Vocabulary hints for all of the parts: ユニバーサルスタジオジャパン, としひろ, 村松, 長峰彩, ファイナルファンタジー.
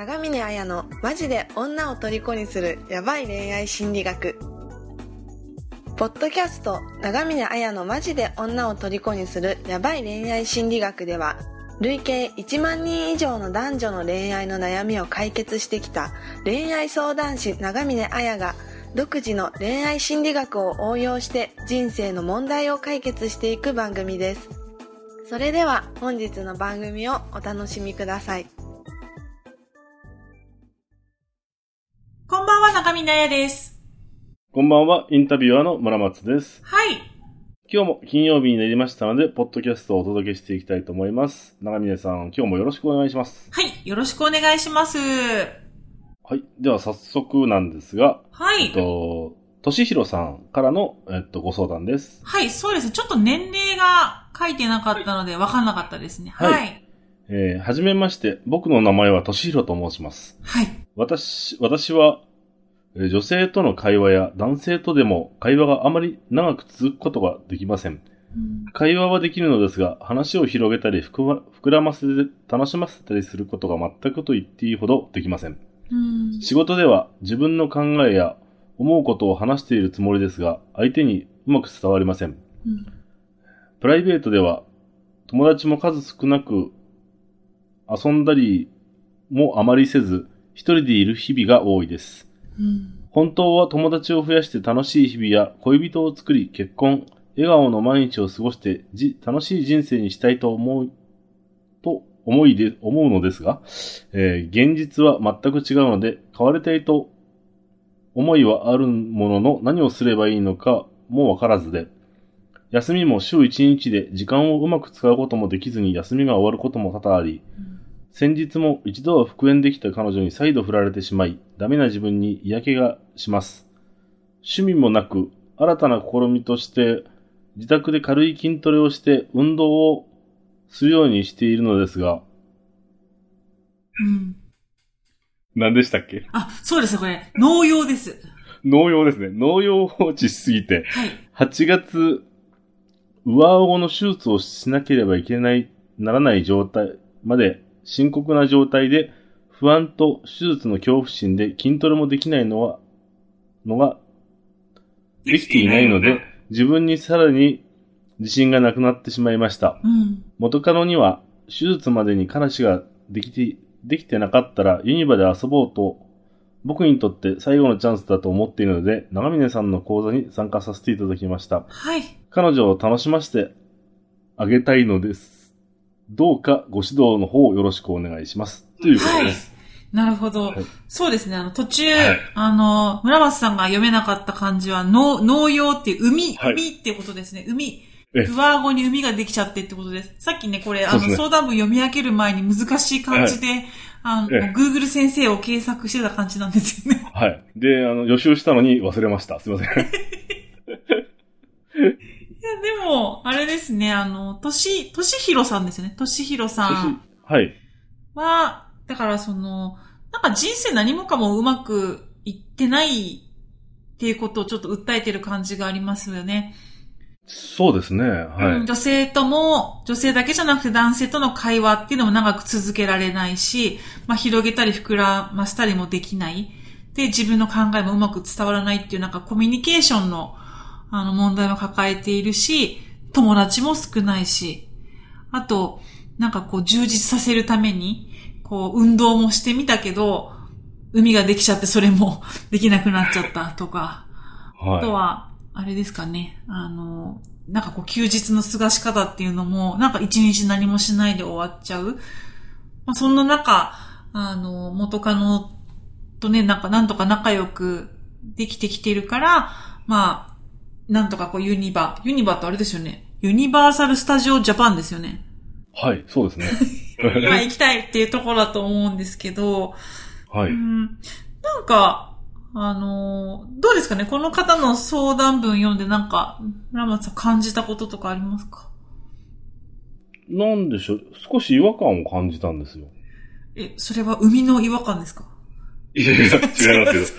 長峰彩のマジで女を虜にするヤバい恋愛心理学。ポッドキャスト長峰彩のマジで女を虜にするヤバい恋愛心理学では、累計1万人以上の男女の恋愛の悩みを解決してきた恋愛相談師長峰彩が独自の恋愛心理学を応用して人生の問題を解決していく番組です。それでは本日の番組をお楽しみください。こんばんは、長峰彩です。こんばんは、インタビュアーの村松です。はい。今日も金曜日になりましたので、ポッドキャストをお届けしていきたいと思います。長峰さん、今日もよろしくお願いします。はい、よろしくお願いします。はい、では早速なんですが、はい。としひろさんからの、ご相談です。はい、そうです。ちょっと年齢が書いてなかったので、わかんなかったですね。はい。はいはじめまして、僕の名前はとしひろと申します。はい。私は、女性との会話や男性とでも会話があまり長く続くことができません。会話はできるのですが、話を広げたり膨らませて楽しませたりすることが全くと言っていいほどできません。仕事では自分の考えや思うことを話しているつもりですが、相手にうまく伝わりません。プライベートでは友達も数少なく遊んだりもあまりせず、一人でいる日々が多いです。本当は友達を増やして楽しい日々や恋人を作り、結婚、笑顔の毎日を過ごして楽しい人生にしたいと思うのですが、現実は全く違うので、変わりたいと思いはあるものの、何をすればいいのかもわからずで、休みも週1日で時間をうまく使うこともできずに、休みが終わることも多々あり、先日も一度は復縁できた彼女に再度振られてしまい、ダメな自分に嫌気がします。趣味もなく、新たな試みとして自宅で軽い筋トレをして運動をするようにしているのですが、何でしたっけ？あ、そうですね、これ農業です。農業ですね。農業を放置しすぎて、はい、8月上顎の手術をしなければならない状態まで深刻な状態で、不安と手術の恐怖心で筋トレもできないのができていないので、自分にさらに自信がなくなってしまいました。元カノには手術までに彼氏ができてなかったらユニバで遊ぼうと、僕にとって最後のチャンスだと思っているので、長峰さんの講座に参加させていただきました。はい。彼女を楽しませてあげたいのです。どうかご指導の方をよろしくお願いします。ということです。はい、なるほど、はい。そうですね。途中、はい、村松さんが読めなかった漢字は、農用っていう、海ってことですね。海。上顎に海ができちゃってってことです。さっきね、これ、ね、相談文読み上げる前に難しい漢字で、はい、Google 先生を検索してた感じなんですよね。はい。で、予習したのに忘れました。すいません。いや、でも、あれですね、としひろさんですよね。としひろさん。はい。は、だからなんか人生何もかもうまくいってないっていうことをちょっと訴えてる感じがありますよね。そうですね。はい。女性だけじゃなくて男性との会話っていうのも長く続けられないし、まあ広げたり膨らましたりもできない。で、自分の考えもうまく伝わらないっていう、なんかコミュニケーションの問題を抱えているし、友達も少ないし、あと、なんかこう充実させるために、こう運動もしてみたけど、海ができちゃってそれもできなくなっちゃったとか、はい、あとは、あれですかね、なんかこう休日の過ごし方っていうのも、なんか一日何もしないで終わっちゃう。まあ、そんな中、元カノとね、なんかなんとか仲良くできてきているから、まあ、なんとかこうユニバってあれですよね。ユニバーサルスタジオジャパンですよね。はい、そうですね。まあ行きたいっていうところだと思うんですけど、はい。なんか、どうですかね、この方の相談文読んでなんか、村松さん感じたこととかありますか？なんでしょう、少し違和感を感じたんですよ。それは海の違和感ですか？いやいや、違います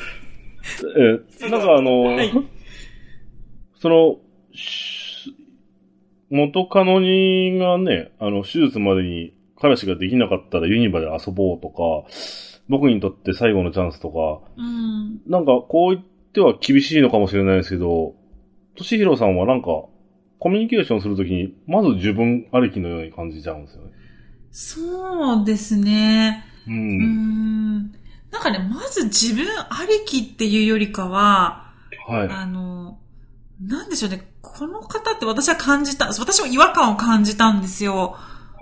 けど。なんかはい元カノがね、手術までに彼氏ができなかったらユニバで遊ぼうとか、僕にとって最後のチャンスとか、うん、なんかこう言っては厳しいのかもしれないですけど、俊博さんはなんかコミュニケーションするときにまず自分ありきのように感じちゃうんですよね。そうですね。なんかね、まず自分ありきっていうよりかは、はい、なんでしょうね、この方って私は感じた、私も違和感を感じたんですよ。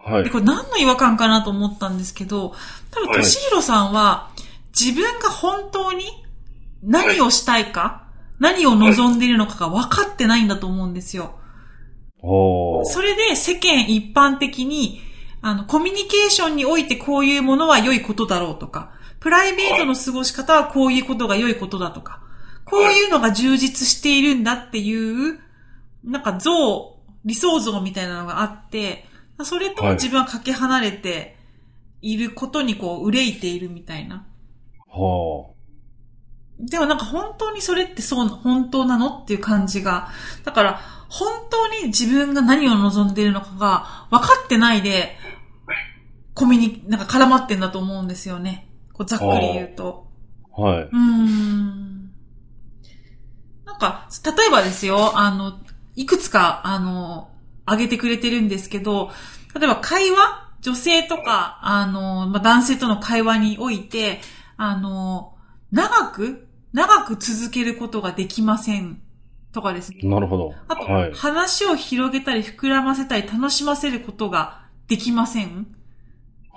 はい。で、これ何の違和感かなと思ったんですけど、多分、俊博さんは、自分が本当に何をしたいか、何を望んでいるのかが分かってないんだと思うんですよ。それで世間一般的に、コミュニケーションにおいてこういうものは良いことだろうとか、プライベートの過ごし方はこういうことが良いことだとか、こういうのが充実しているんだっていう、なんか理想像みたいなのがあって、それと自分はかけ離れていることにこう憂いているみたいな。はあ。でもなんか本当にそれってそう、本当なのっていう感じが。だから本当に自分が何を望んでいるのかが分かってないで、なんか絡まってんだと思うんですよね。こうざっくり言うと。はい。なんか、例えばですよ、いくつか、挙げてくれてるんですけど、例えば会話、女性とか、まあ、男性との会話において、長く続けることができません。とかですね。なるほど。あと、はい、話を広げたり、膨らませたり、楽しませることができません。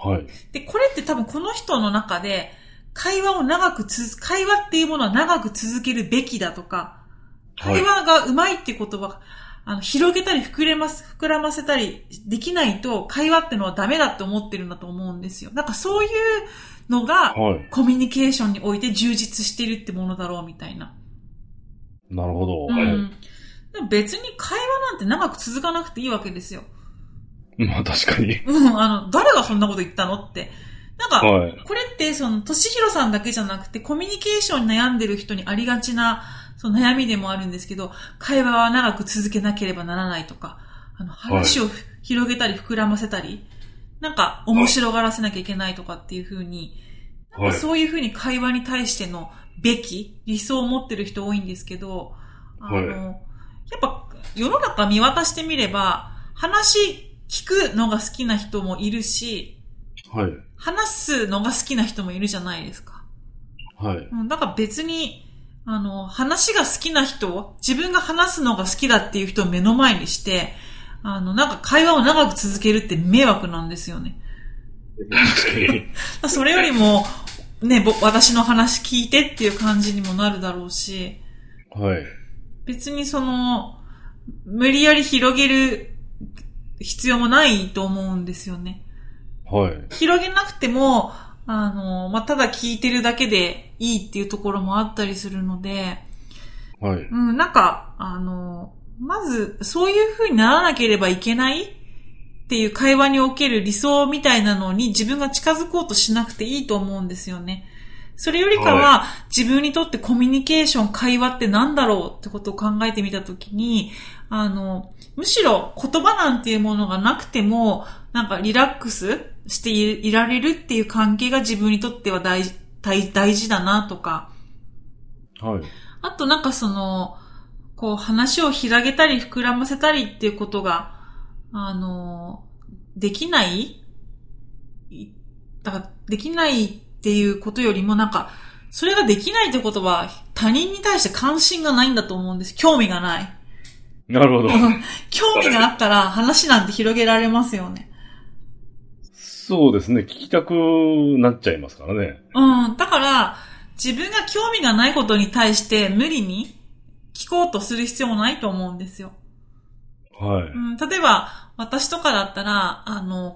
はい。で、これって多分この人の中で、会話っていうものは長く続けるべきだとか、会話がうまいっていうことは、広げたり膨らませたりできないと、会話ってのはダメだって思ってるんだと思うんですよ。なんかそういうのが、コミュニケーションにおいて充実してるってものだろうみたいな。なるほど。うん。でも別に会話なんて長く続かなくていいわけですよ。まあ確かに。うん、誰がそんなこと言ったのって。なんか、はい、これって、俊博さんだけじゃなくて、コミュニケーションに悩んでる人にありがちな、悩みでもあるんですけど、会話は長く続けなければならないとか、話を広げたり膨らませたり、なんか、面白がらせなきゃいけないとかっていう風に、なんかそういう風に会話に対しての理想を持ってる人多いんですけど、やっぱ、世の中見渡してみれば、話聞くのが好きな人もいるし、はい。話すのが好きな人もいるじゃないですか。はい。だから別に、話が好きな人、自分が話すのが好きだっていう人を目の前にして、なんか会話を長く続けるって迷惑なんですよね。それよりも、ね、私の話聞いてっていう感じにもなるだろうし。はい。別に無理やり広げる必要もないと思うんですよね。はい。広げなくても、まあ、ただ聞いてるだけでいいっていうところもあったりするので、はい。うん、なんか、まず、そういう風にならなければいけないっていう会話における理想みたいなのに自分が近づこうとしなくていいと思うんですよね。それよりかは、自分にとってコミュニケーション、会話ってなんだろうってことを考えてみたときに、むしろ言葉なんていうものがなくても、なんかリラックスしていられるっていう関係が自分にとっては大事だなとか。はい。あとなんかこう話を広げたり膨らませたりっていうことが、できないっていうことよりもなんか、それができないってことは他人に対して関心がないんだと思うんです。興味がない。なるほど。興味があったら話なんて広げられますよね。そうですね。聞きたくなっちゃいますからね。うん。だから、自分が興味がないことに対して無理に聞こうとする必要もないと思うんですよ。はい。うん、例えば、私とかだったら、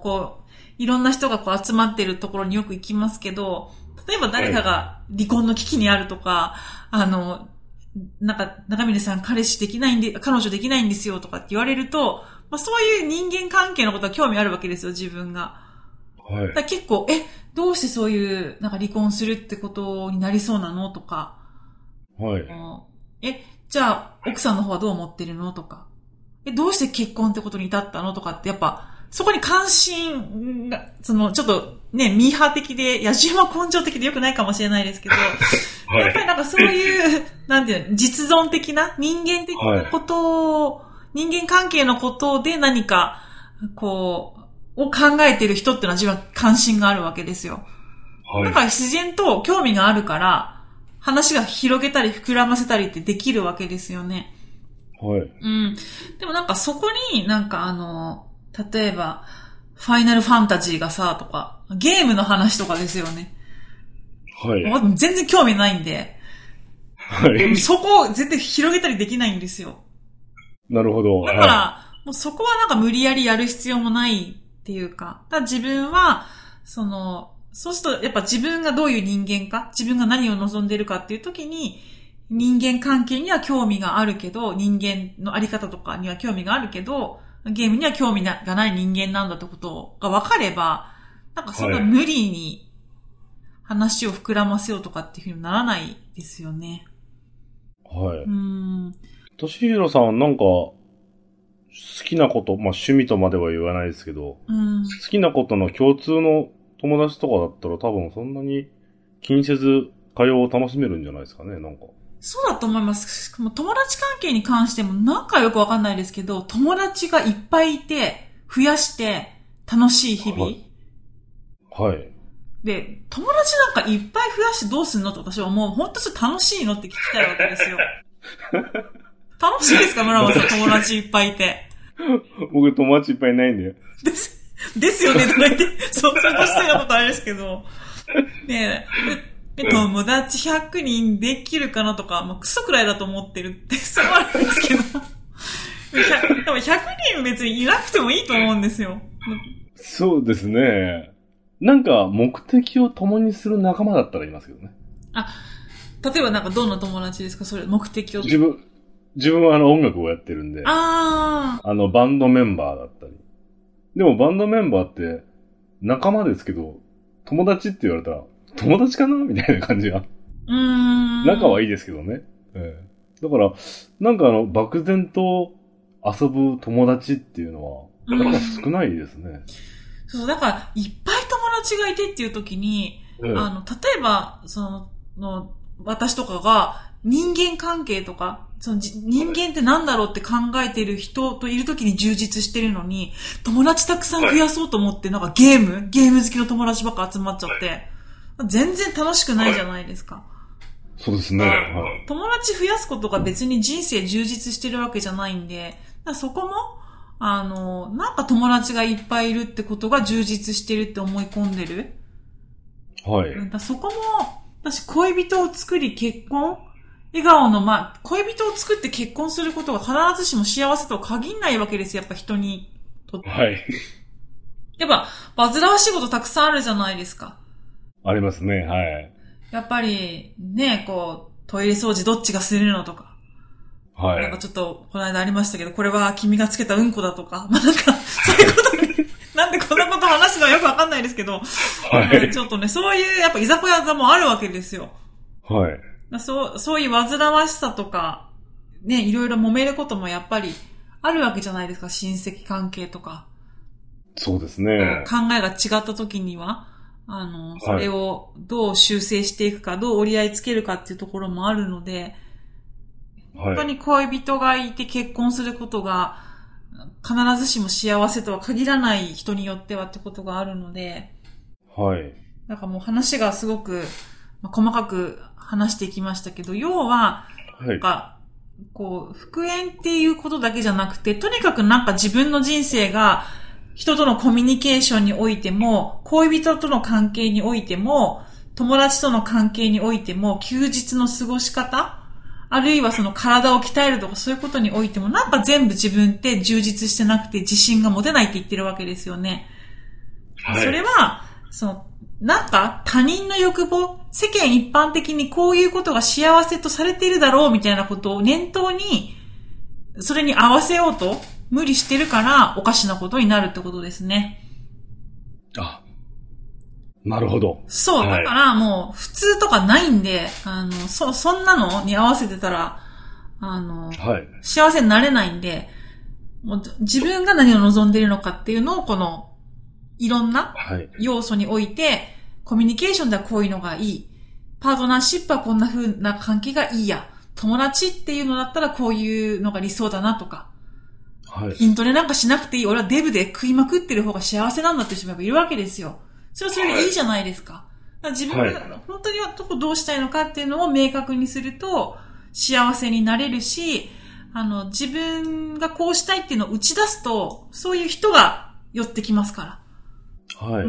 こう、いろんな人がこう集まってるところによく行きますけど、例えば誰かが離婚の危機にあるとか、なんか、長峰さん彼女できないんですよとかって言われると、まあそういう人間関係のことは興味あるわけですよ、自分が。はい。だ結構、どうしてそういう、なんか離婚するってことになりそうなのとか。はい。じゃあ、奥さんの方はどう思ってるのとか。どうして結婚ってことに至ったのとかって、やっぱ、そこに関心が、その、ちょっとね、ミーハー的で、野獣は根性的で良くないかもしれないですけど、はい、やっぱりなんかそういう、なんていうの、実存的な、人間的なことを、はい、人間関係のことで何か、こう、を考えてる人ってのは自分は関心があるわけですよ。はい、だから自然と興味があるから、話が広げたり膨らませたりってできるわけですよね。はい。うん。でもなんかそこになんか例えば、ファイナルファンタジーがさ、とか、ゲームの話とかですよね。はい。全然興味ないんで。はい。そこを絶対広げたりできないんですよ。なるほど。だから、はい、もうそこはなんか無理やりやる必要もないっていうか、だから自分は、そうするとやっぱ自分がどういう人間か、自分が何を望んでるかっていう時に、人間関係には興味があるけど、人間のあり方とかには興味があるけど、ゲームには興味がない人間なんだってことが分かれば、なんかそんな無理に話を膨らませようとかっていうふうにならないですよね。はい。としひろさんなんか、好きなこと、まあ趣味とまでは言わないですけど、好きなことの共通の友達とかだったら多分そんなに気にせず会話を楽しめるんじゃないですかね、なんか。そうだと思います。友達関係に関してもなんかよくわかんないですけど、友達がいっぱいいて、増やして、楽しい日々。はい。で、友達なんかいっぱい増やしてどうすんのと私は思う。本当それ楽しいのって聞きたいわけですよ。楽しいですか村本さん、友達いっぱいいて。僕友達いっぱいいないんだよ。ですよね、とか言って。そう、それとしたようなことあれですけど。ねえ。友達100人できるかなとか、まあ、クソくらいだと思ってるって、そうあるんですけど。でも100人別にいなくてもいいと思うんですよ。そうですね。なんか、目的を共にする仲間だったらいますけどね。あ、例えばなんかどんな友達ですかそれ、目的を。自分は音楽をやってるんで。バンドメンバーだったり。でもバンドメンバーって、仲間ですけど、友達って言われたら、友達かなみたいな感じが。仲はいいですけどね。だから、なんか漠然と遊ぶ友達っていうのは、なんか少ないですね。そう、だから、いっぱい友達がいてっていう時に、例えば、私とかが人間関係とか、人間ってなんだろうって考えてる人といる時に充実してるのに、友達たくさん増やそうと思って、なんかゲーム好きの友達ばっか集まっちゃって、全然楽しくないじゃないですか。はい、そうですね、はい。友達増やすことが別に人生充実してるわけじゃないんで、だそこも、なんか友達がいっぱいいるってことが充実してるって思い込んでる。はい。だそこも、私恋人を作り結婚笑顔の、恋人を作って結婚することが必ずしも幸せとは限んないわけです。やっぱ人にとって。はい。やっぱ、煩わしいことたくさんあるじゃないですか。ありますね、はい。やっぱり、ね、こう、トイレ掃除どっちがするのとか。はい。なんかちょっと、この間ありましたけど、これは君がつけたうんこだとか。まあ、なんか、そういうことに、なんでこんなこと話すのはよくわかんないですけど。はい。ちょっとね、そういう、やっぱいざこやざもあるわけですよ。はい。そういう煩わしさとか、ね、いろいろ揉めることもやっぱり、あるわけじゃないですか、親戚関係とか。そうですね。考えが違った時には。それをどう修正していくか、どう折り合いつけるかっていうところもあるので、本当に恋人がいて結婚することが、必ずしも幸せとは限らない人によってはってことがあるので、はい。なんかもう話がすごく、細かく話していきましたけど、要は、なんか、こう、復縁っていうことだけじゃなくて、とにかくなんか自分の人生が、人とのコミュニケーションにおいても、恋人との関係においても、友達との関係においても、休日の過ごし方、あるいはその体を鍛えるとかそういうことにおいても、なんか全部自分って充実してなくて自信が持てないって言ってるわけですよね。はい、それは、なんか他人の欲望、世間一般的にこういうことが幸せとされているだろうみたいなことを念頭に、それに合わせようと、無理してるからおかしなことになるってことですね。あ、なるほど。そう、だからもう普通とかないんで、そんなのに合わせてたら、幸せになれないんで、もう自分が何を望んでいるのかっていうのをこのいろんな要素において、はい、コミュニケーションではこういうのがいい、パートナーシップはこんな風な関係がいいや、友達っていうのだったらこういうのが理想だなとか、はい、筋トレなんかしなくていい、俺はデブで食いまくってる方が幸せなんだって人もいるわけですよ。それはそれでいいじゃないですか。だから自分が本当にどうしたいのかっていうのを明確にすると幸せになれるし、自分がこうしたいっていうのを打ち出すと、そういう人が寄ってきますから。はい。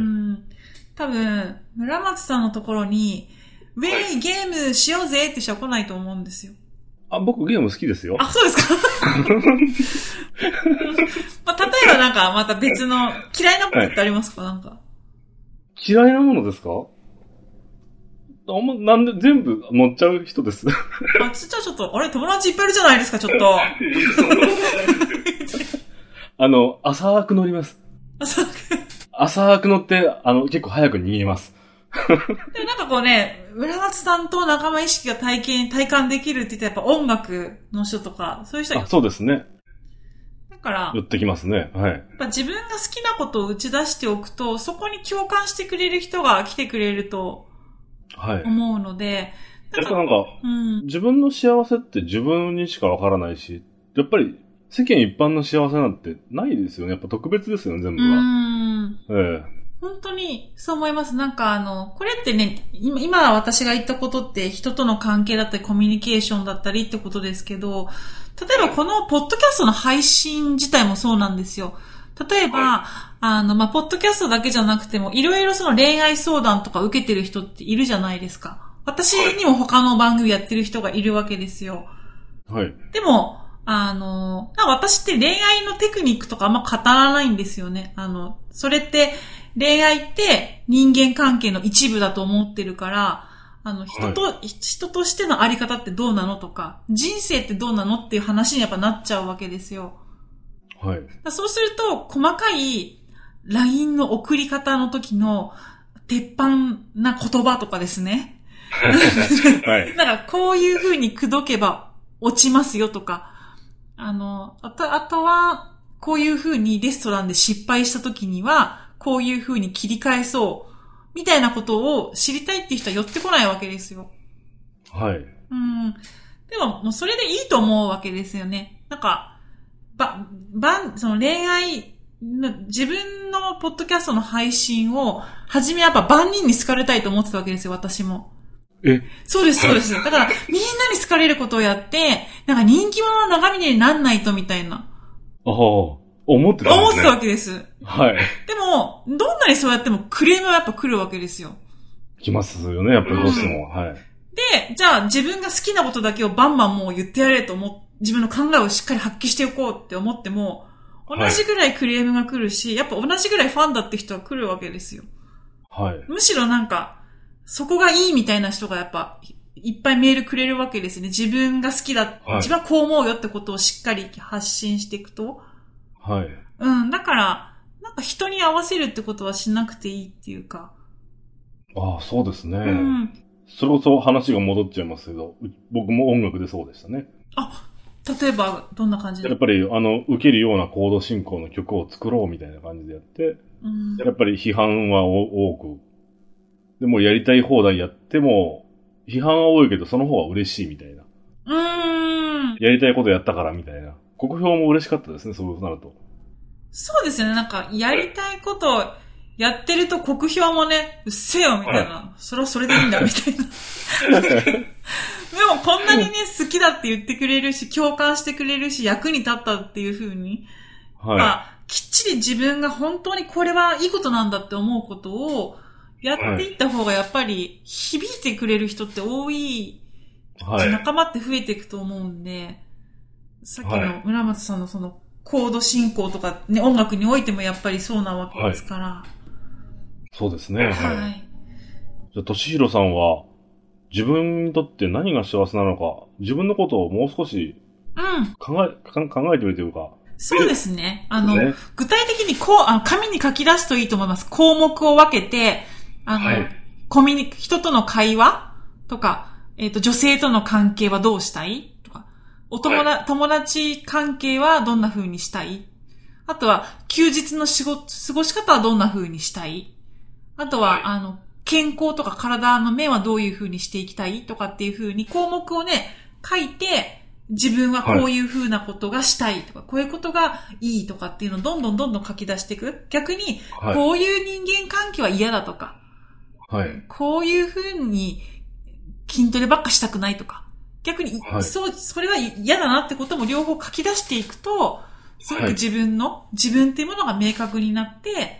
多分、村松さんのところに、ウェイ、はい、ゲームしようぜって人は来ないと思うんですよ。あ、僕ゲーム好きですよ。あ、そうですか。まあ、例えばなんかまた別の嫌いなものってありますか、はい、なんか。嫌いなものですか？あんま、なんで全部乗っちゃう人です。あ、ちょっと、あれ友達いっぱいいるじゃないですか、ちょっと。浅く乗ります。浅く乗って、結構早く逃げます。でもなんかこうね、村松さんと仲間意識が体感できるって言ったらやっぱ音楽の人とか、そういう人が。そうですね。だから。寄ってきますね。はい。やっぱ自分が好きなことを打ち出しておくと、そこに共感してくれる人が来てくれると、はい。思うので。やっぱなんか、うん、自分の幸せって自分にしかわからないし、やっぱり世間一般の幸せなんてないですよね。やっぱ特別ですよね、全部は。ええ。本当にそう思います。なんかこれってね、今私が言ったことって人との関係だったりコミュニケーションだったりってことですけど、例えばこのポッドキャストの配信自体もそうなんですよ。例えば、はい、まあ、ポッドキャストだけじゃなくても、いろいろその恋愛相談とか受けてる人っているじゃないですか。私にも他の番組やってる人がいるわけですよ。はい。でも、私って恋愛のテクニックとかあんま語らないんですよね。それって、恋愛って人間関係の一部だと思ってるから、人としてのあり方ってどうなのとか、人生ってどうなのっていう話にやっぱなっちゃうわけですよ。はい。そうすると、細かい LINE の送り方の時の鉄板な言葉とかですね。はい。だから、こういう風に口説けば落ちますよとか、あとは、こういう風にレストランで失敗した時には、こういう風に切り返そう、みたいなことを知りたいっていう人は寄ってこないわけですよ。はい。でも、もうそれでいいと思うわけですよね。なんか、その恋愛の、自分のポッドキャストの配信を、はじめやっぱ万人に好かれたいと思ってたわけですよ、私も。え？そうです、そうです。だから、みんなに好かれることをやって、なんか人気者の長身になんないとみたいな。ああ、思ってたんですね。思ってたわけです。はい。でも、どんなにそうやってもクレームはやっぱ来るわけですよ。来ますよね、やっぱりどうしても。はい。で、じゃあ自分が好きなことだけをバンバンもう言ってやれと思って、自分の考えをしっかり発揮しておこうって思っても、同じぐらいクレームが来るし、はい、やっぱ同じぐらいファンだって人は来るわけですよ。はい。むしろなんか、そこがいいみたいな人がやっぱ、いっぱいメールくれるわけですね。自分が好きだ、はい、自分はこう思うよってことをしっかり発信していくと。はい。うん、だから、なんか人に合わせるってことはしなくていいっていうか。ああ、そうですね。うん。それこそ話が戻っちゃいますけど、僕も音楽でそうでしたね。あ、例えば、どんな感じでやっぱり、受けるようなコード進行の曲を作ろうみたいな感じでやって、うん、やっぱり批判は多く、でもやりたい放題やっても、批判は多いけど、その方が嬉しいみたいな。やりたいことやったからみたいな。国評も嬉しかったですね、そうなると。そうですよね、なんか、やりたいことをやってると国評もね、うっせえよみたいな、はい。それはそれでいいんだみたいな。でもこんなにね、好きだって言ってくれるし、共感してくれるし、役に立ったっていう風に、はい、まあ、きっちり自分が本当にこれはいいことなんだって思うことをやっていった方がやっぱり響いてくれる人って多い、はい、仲間って増えていくと思うんで、さっきの村松さんのそのコード進行とかね、音楽においてもやっぱりそうなわけですから。はい、そうですね。はい。はい、じゃあ、としひろさんは、自分にとって何が幸せなのか、自分のことをもう少し考えてみるというか。そうですね。ね、具体的に紙に書き出すといいと思います。項目を分けて、はい、人との会話とか、女性との関係はどうしたいとか、友達関係はどんな風にしたい？あとは、休日の過ごし方はどんな風にしたい？あとは、健康とか体の面はどういう風にしていきたいとかっていう風に項目をね、書いて、自分はこういう風なことがしたいとか、はい、こういうことがいいとかっていうのをどんどん書き出していく。逆に、こういう人間関係は嫌だとか、はい、こういう風に筋トレばっかしたくないとか、逆に、はい、それは嫌だなってことも両方書き出していくと、すごく自分っていうものが明確になって、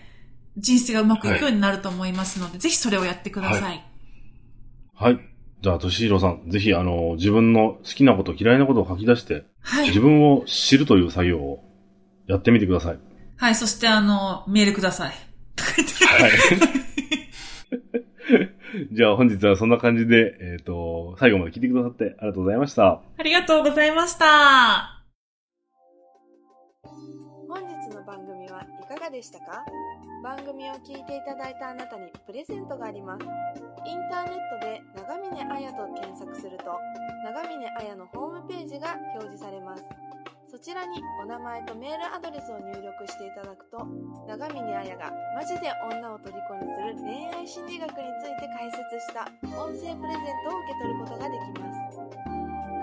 人生がうまくいくようになると思いますので、はい、ぜひそれをやってください。はい。はい、じゃあ、としひろさん、ぜひ、自分の好きなこと、嫌いなことを書き出して、はい、自分を知るという作業をやってみてください。はい、そして、メールください。はい。じゃあ、本日はそんな感じで、最後まで聞いてくださってありがとうございました。ありがとうございました。本日の番組はいかがでしたか？番組を聞いていただいたあなたにプレゼントがあります。インターネットで長峰綾と検索すると、長峰綾のホームページが表示されます。そちらにお名前とメールアドレスを入力していただくと、長峰綾がマジで女を虜にする恋愛心理学について解説した音声プレゼントを受け取ることができます。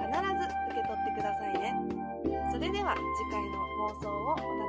必ず受け取ってくださいね。それでは次回の放送をお楽しみに。